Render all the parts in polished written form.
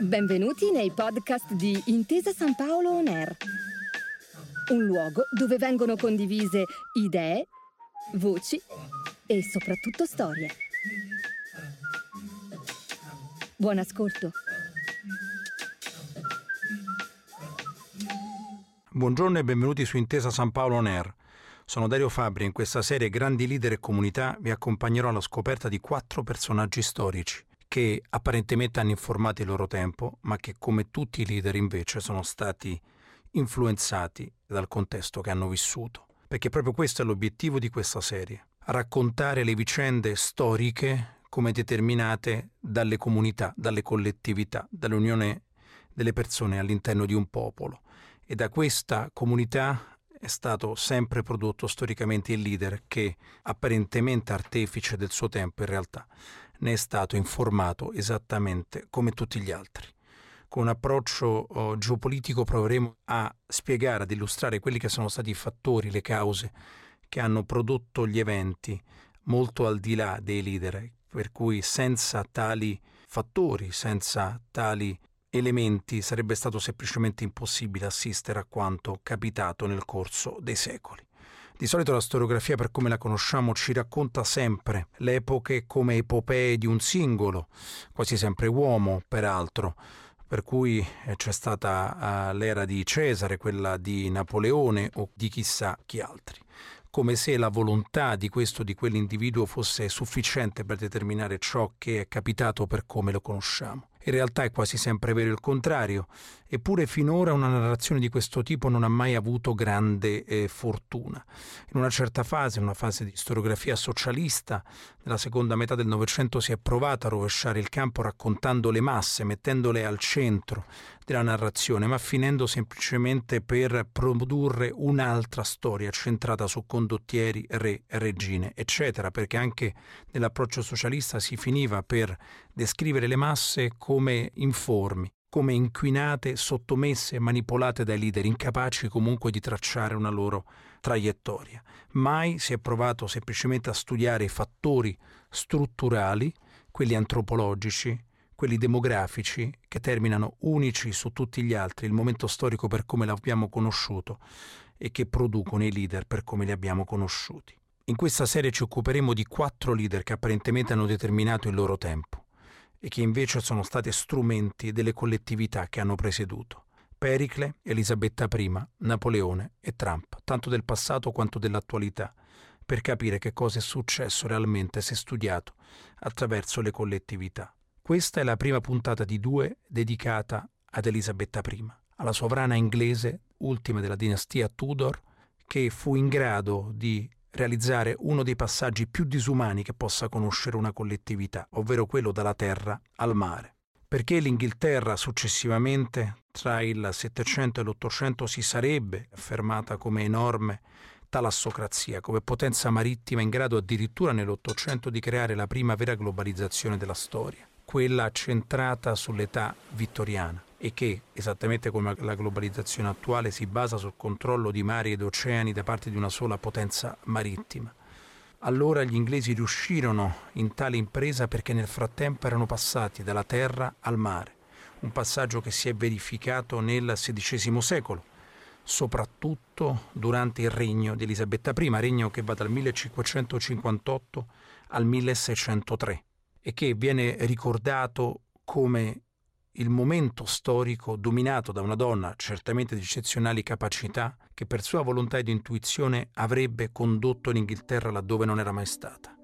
Benvenuti nei podcast di Intesa Sanpaolo On Air, un luogo dove vengono condivise idee, voci e soprattutto storie. Buon ascolto. Buongiorno e benvenuti su Intesa Sanpaolo On Air. Sono Dario Fabbri e in questa serie Grandi Leader e Comunità vi accompagnerò alla scoperta di 4 personaggi storici che apparentemente hanno informato il loro tempo, ma che come tutti i leader invece sono stati influenzati dal contesto che hanno vissuto. Perché proprio questo è l'obiettivo di questa serie: raccontare le vicende storiche come determinate dalle comunità, dalle collettività, dall'unione delle persone all'interno di un popolo. E da questa comunità è stato sempre prodotto storicamente il leader che, apparentemente artefice del suo tempo, in realtà ne è stato informato esattamente come tutti gli altri. Con un approccio geopolitico proveremo a spiegare, ad illustrare quelli che sono stati i fattori, le cause che hanno prodotto gli eventi molto al di là dei leader, per cui senza tali fattori, senza tali elementi sarebbe stato semplicemente impossibile assistere a quanto capitato nel corso dei secoli. Di solito la storiografia, per come la conosciamo, ci racconta sempre le epoche come epopee di un singolo, quasi sempre uomo peraltro, per cui c'è stata l'era di Cesare, quella di Napoleone o di chissà chi altri, come se la volontà di questo o di quell'individuo fosse sufficiente per determinare ciò che è capitato per come lo conosciamo. In realtà è quasi sempre vero il contrario, eppure finora una narrazione di questo tipo non ha mai avuto grande fortuna. In una certa fase, in una fase di storiografia socialista, nella seconda metà del Novecento si è provata a rovesciare il campo raccontando le masse, mettendole al centro della narrazione, ma finendo semplicemente per produrre un'altra storia centrata su condottieri, re, regine, eccetera, perché anche nell'approccio socialista si finiva per descrivere le masse come informi, come inquinate, sottomesse, manipolate dai leader, incapaci comunque di tracciare una loro traiettoria. Mai si è provato semplicemente a studiare i fattori strutturali, quelli antropologici, quelli demografici, che terminano unici su tutti gli altri, il momento storico per come l'abbiamo conosciuto e che producono i leader per come li abbiamo conosciuti. In questa serie ci occuperemo di 4 leader che apparentemente hanno determinato il loro tempo e che invece sono stati strumenti delle collettività che hanno presieduto: Pericle, Elisabetta I, Napoleone e Trump, tanto del passato quanto dell'attualità, per capire che cosa è successo realmente se studiato attraverso le collettività. Questa è la prima puntata di 2 dedicata ad Elisabetta I, alla sovrana inglese, ultima della dinastia Tudor, che fu in grado di realizzare uno dei passaggi più disumani che possa conoscere una collettività, ovvero quello dalla terra al mare. Perché l'Inghilterra successivamente, tra il Settecento e l'Ottocento, si sarebbe affermata come enorme talassocrazia, come potenza marittima in grado addirittura nell'Ottocento di creare la prima vera globalizzazione della storia, quella centrata sull'età vittoriana, e che, esattamente come la globalizzazione attuale, si basa sul controllo di mari ed oceani da parte di una sola potenza marittima. Allora gli inglesi riuscirono in tale impresa perché nel frattempo erano passati dalla terra al mare, un passaggio che si è verificato nel XVI secolo, soprattutto durante il regno di Elisabetta I, regno che va dal 1558 al 1603. E che viene ricordato come il momento storico dominato da una donna certamente di eccezionali capacità, che per sua volontà ed intuizione avrebbe condotto l'Inghilterra laddove non era mai stata.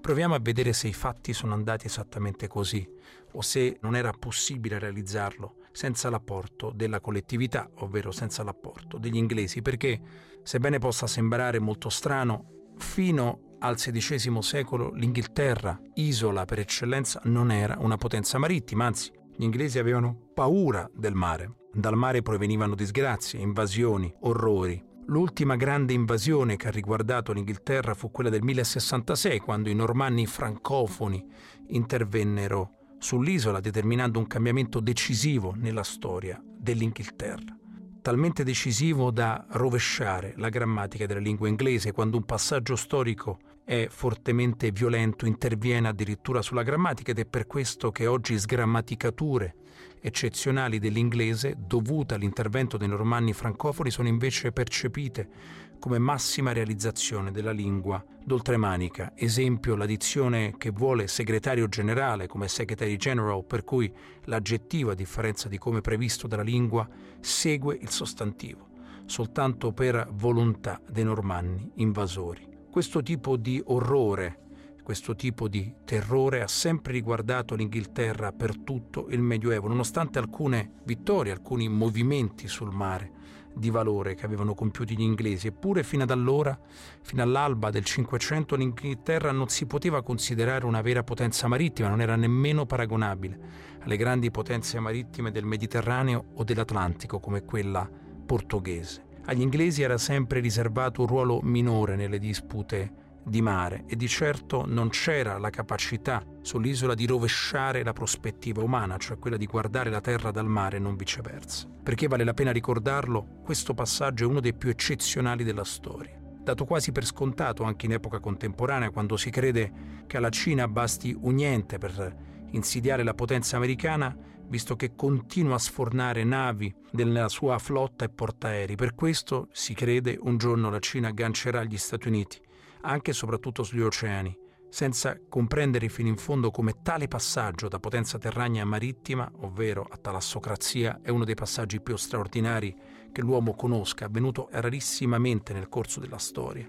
Proviamo a vedere se i fatti sono andati esattamente così, o se non era possibile realizzarlo senza l'apporto della collettività, ovvero senza l'apporto degli inglesi, perché, sebbene possa sembrare molto strano, fino al XVI secolo l'Inghilterra, isola per eccellenza, non era una potenza marittima, anzi gli inglesi avevano paura del mare. Dal mare provenivano disgrazie, invasioni, orrori. L'ultima grande invasione che ha riguardato l'Inghilterra fu quella del 1066, quando i normanni francofoni intervennero sull'isola, determinando un cambiamento decisivo nella storia dell'Inghilterra. Talmente decisivo da rovesciare la grammatica della lingua inglese, quando un passaggio storico è fortemente violento, interviene addirittura sulla grammatica, ed è per questo che oggi sgrammaticature eccezionali dell'inglese, dovute all'intervento dei normanni francofoni, sono invece percepite come massima realizzazione della lingua d'oltremanica. Esempio, la dizione che vuole segretario generale come secretary general, per cui l'aggettivo, a differenza di come previsto dalla lingua, segue il sostantivo, soltanto per volontà dei normanni invasori. Questo tipo di orrore, questo tipo di terrore ha sempre riguardato l'Inghilterra per tutto il Medioevo, nonostante alcune vittorie, alcuni movimenti sul mare di valore che avevano compiuti gli inglesi. Eppure fino ad allora, fino all'alba del Cinquecento, l'Inghilterra non si poteva considerare una vera potenza marittima, non era nemmeno paragonabile alle grandi potenze marittime del Mediterraneo o dell'Atlantico come quella portoghese. Agli inglesi era sempre riservato un ruolo minore nelle dispute di mare, e di certo non c'era la capacità sull'isola di rovesciare la prospettiva umana, cioè quella di guardare la terra dal mare e non viceversa. Perché vale la pena ricordarlo, questo passaggio è uno dei più eccezionali della storia, dato quasi per scontato anche in epoca contemporanea, quando si crede che alla Cina basti un niente per insidiare la potenza americana, visto che continua a sfornare navi della sua flotta e portaerei. Per questo si crede un giorno la Cina aggancerà gli Stati Uniti, anche e soprattutto sugli oceani, senza comprendere fino in fondo come tale passaggio da potenza terragna a marittima, ovvero a talassocrazia, è uno dei passaggi più straordinari che l'uomo conosca, avvenuto rarissimamente nel corso della storia,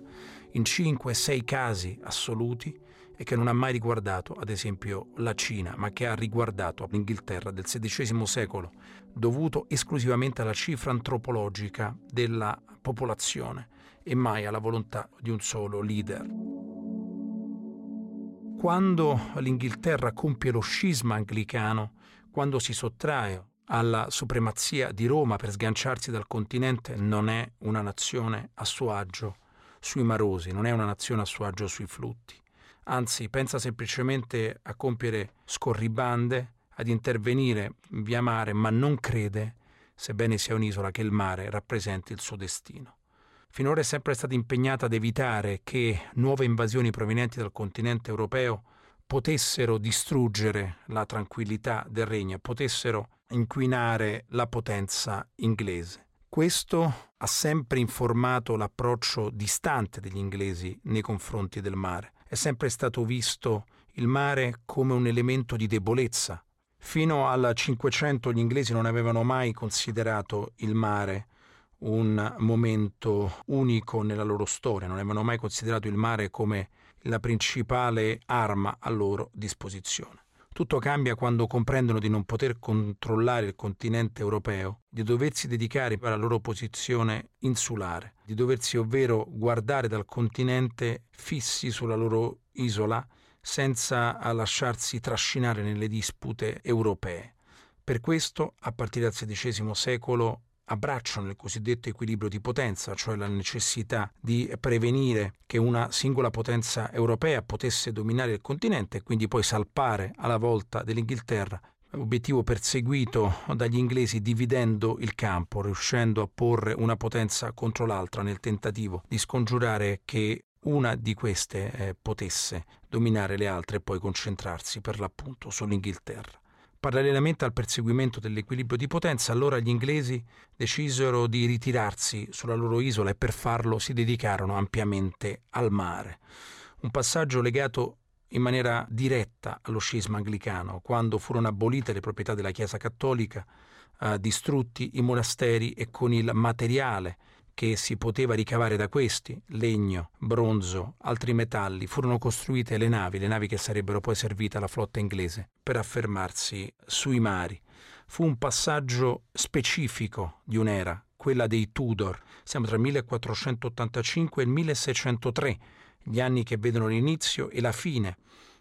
in 5-6 casi assoluti, e che non ha mai riguardato, ad esempio, la Cina, ma che ha riguardato l'Inghilterra del XVI secolo, dovuto esclusivamente alla cifra antropologica della popolazione e mai alla volontà di un solo leader. Quando l'Inghilterra compie lo scisma anglicano, quando si sottrae alla supremazia di Roma per sganciarsi dal continente, non è una nazione a suo agio sui marosi, non è una nazione a suo agio sui flutti. Anzi, pensa semplicemente a compiere scorribande, ad intervenire via mare, ma non crede, sebbene sia un'isola, che il mare rappresenti il suo destino. Finora è sempre stata impegnata ad evitare che nuove invasioni provenienti dal continente europeo potessero distruggere la tranquillità del regno, potessero inquinare la potenza inglese. Questo ha sempre informato l'approccio distante degli inglesi nei confronti del mare. È sempre stato visto il mare come un elemento di debolezza. Fino al Cinquecento gli inglesi non avevano mai considerato il mare un momento unico nella loro storia, non avevano mai considerato il mare come la principale arma a loro disposizione. Tutto cambia quando comprendono di non poter controllare il continente europeo, di doversi dedicare alla loro posizione insulare, di doversi ovvero guardare dal continente fissi sulla loro isola senza lasciarsi trascinare nelle dispute europee. Per questo, a partire dal XVI secolo, abbracciano il cosiddetto equilibrio di potenza, cioè la necessità di prevenire che una singola potenza europea potesse dominare il continente e quindi poi salpare alla volta dell'Inghilterra, obiettivo perseguito dagli inglesi dividendo il campo, riuscendo a porre una potenza contro l'altra nel tentativo di scongiurare che una di queste potesse dominare le altre e poi concentrarsi per l'appunto sull'Inghilterra. Parallelamente al perseguimento dell'equilibrio di potenza, allora gli inglesi decisero di ritirarsi sulla loro isola e per farlo si dedicarono ampiamente al mare. Un passaggio legato in maniera diretta allo scisma anglicano, quando furono abolite le proprietà della Chiesa cattolica, distrutti i monasteri e con il materiale che si poteva ricavare da questi, legno, bronzo, altri metalli, furono costruite le navi che sarebbero poi servite alla flotta inglese per affermarsi sui mari. Fu un passaggio specifico di un'era, quella dei Tudor. Siamo tra il 1485 e il 1603, gli anni che vedono l'inizio e la fine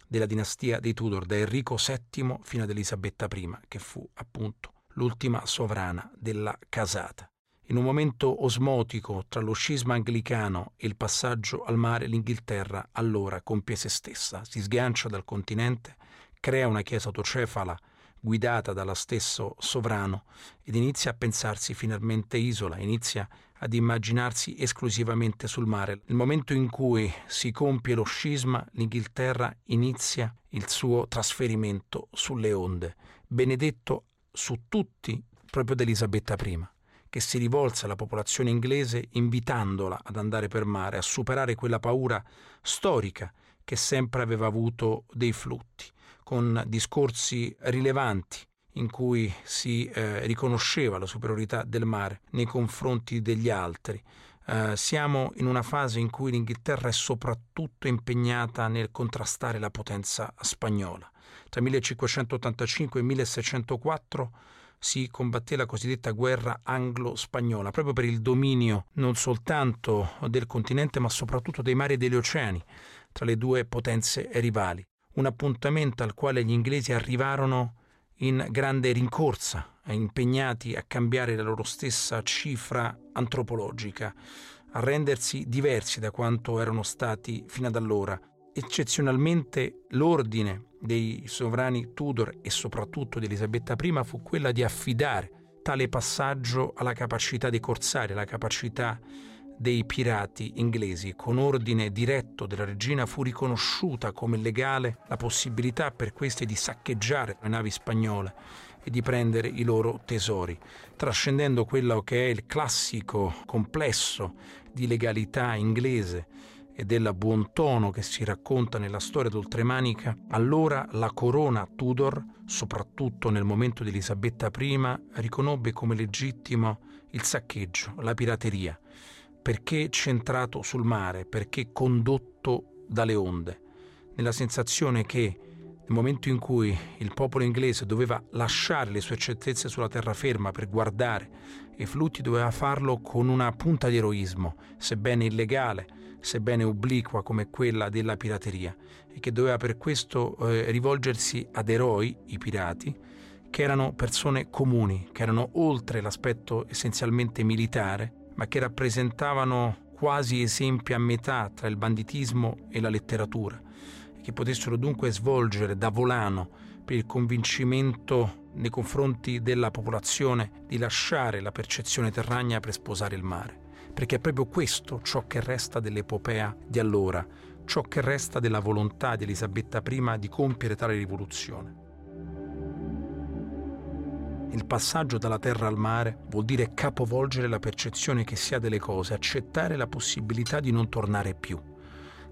della dinastia dei Tudor, da Enrico VII fino ad Elisabetta I, che fu appunto l'ultima sovrana della casata. In un momento osmotico tra lo scisma anglicano e il passaggio al mare, l'Inghilterra allora compie se stessa, si sgancia dal continente, crea una chiesa autocefala guidata dallo stesso sovrano ed inizia a pensarsi finalmente isola, inizia ad immaginarsi esclusivamente sul mare. Nel momento in cui si compie lo scisma, l'Inghilterra inizia il suo trasferimento sulle onde. Benedetto su tutti proprio da Elisabetta I, che si rivolse alla popolazione inglese invitandola ad andare per mare, a superare quella paura storica che sempre aveva avuto dei flutti, con discorsi rilevanti in cui si riconosceva la superiorità del mare nei confronti degli altri. Siamo in una fase in cui l'Inghilterra è soprattutto impegnata nel contrastare la potenza spagnola. Tra 1585 e 1604 si combatté la cosiddetta guerra anglo-spagnola, proprio per il dominio non soltanto del continente, ma soprattutto dei mari e degli oceani, tra le due potenze rivali. Un appuntamento al quale gli inglesi arrivarono in grande rincorsa, impegnati a cambiare la loro stessa cifra antropologica, a rendersi diversi da quanto erano stati fino ad allora. Eccezionalmente l'ordine dei sovrani Tudor e soprattutto di Elisabetta I fu quella di affidare tale passaggio alla capacità dei corsari, alla capacità dei pirati inglesi. Con ordine diretto della regina fu riconosciuta come legale la possibilità per questi di saccheggiare le navi spagnole e di prendere i loro tesori, trascendendo quello che è il classico complesso di legalità inglese e del buon tono che si racconta nella storia d'oltremanica. Allora la corona Tudor, soprattutto nel momento di Elisabetta I, riconobbe come legittimo il saccheggio, la pirateria, perché centrato sul mare, perché condotto dalle onde, nella sensazione che nel momento in cui il popolo inglese doveva lasciare le sue certezze sulla terraferma per guardare i flutti, doveva farlo con una punta di eroismo, sebbene illegale, sebbene obliqua come quella della pirateria, e che doveva per questo rivolgersi ad eroi, i pirati, che erano persone comuni, che erano oltre l'aspetto essenzialmente militare, ma che rappresentavano quasi esempi a metà tra il banditismo e la letteratura, che potessero dunque svolgere da volano per il convincimento nei confronti della popolazione di lasciare la percezione terragna per sposare il mare, perché è proprio questo ciò che resta dell'epopea di allora, ciò che resta della volontà di Elisabetta I di compiere tale rivoluzione. Il passaggio dalla terra al mare vuol dire capovolgere la percezione che si ha delle cose, accettare la possibilità di non tornare più,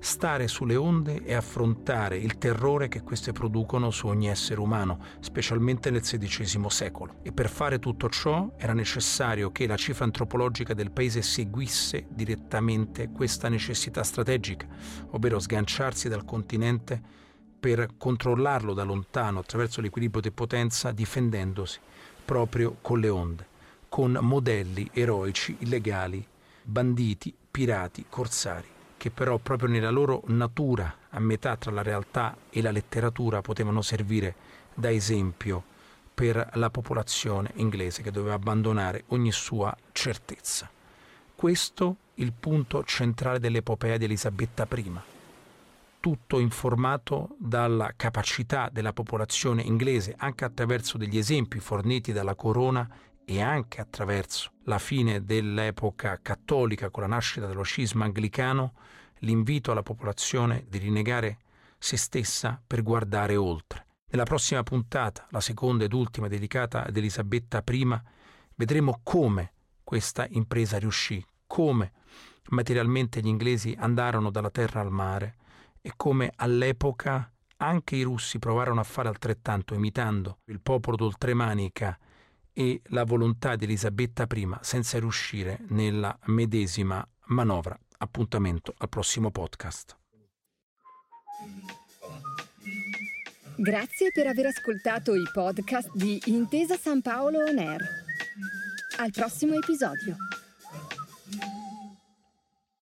stare sulle onde e affrontare il terrore che queste producono su ogni essere umano, specialmente nel XVI secolo. E per fare tutto ciò era necessario che la cifra antropologica del paese seguisse direttamente questa necessità strategica, ovvero sganciarsi dal continente per controllarlo da lontano attraverso l'equilibrio di potenza, difendendosi proprio con le onde, con modelli eroici, illegali, banditi, pirati, corsari, che però proprio nella loro natura, a metà tra la realtà e la letteratura, potevano servire da esempio per la popolazione inglese che doveva abbandonare ogni sua certezza. Questo è il punto centrale dell'epopea di Elisabetta I, tutto informato dalla capacità della popolazione inglese, anche attraverso degli esempi forniti dalla corona e anche attraverso la fine dell'epoca cattolica con la nascita dello scisma anglicano, l'invito alla popolazione di rinnegare se stessa per guardare oltre. Nella prossima puntata, la seconda ed ultima dedicata ad Elisabetta I, vedremo come questa impresa riuscì, come materialmente gli inglesi andarono dalla terra al mare, e come all'epoca anche i russi provarono a fare altrettanto, imitando il popolo d'oltremanica e la volontà di Elisabetta I, senza riuscire nella medesima manovra. Appuntamento al prossimo podcast. Grazie per aver ascoltato i podcast di Intesa Sanpaolo On Air. Al prossimo episodio.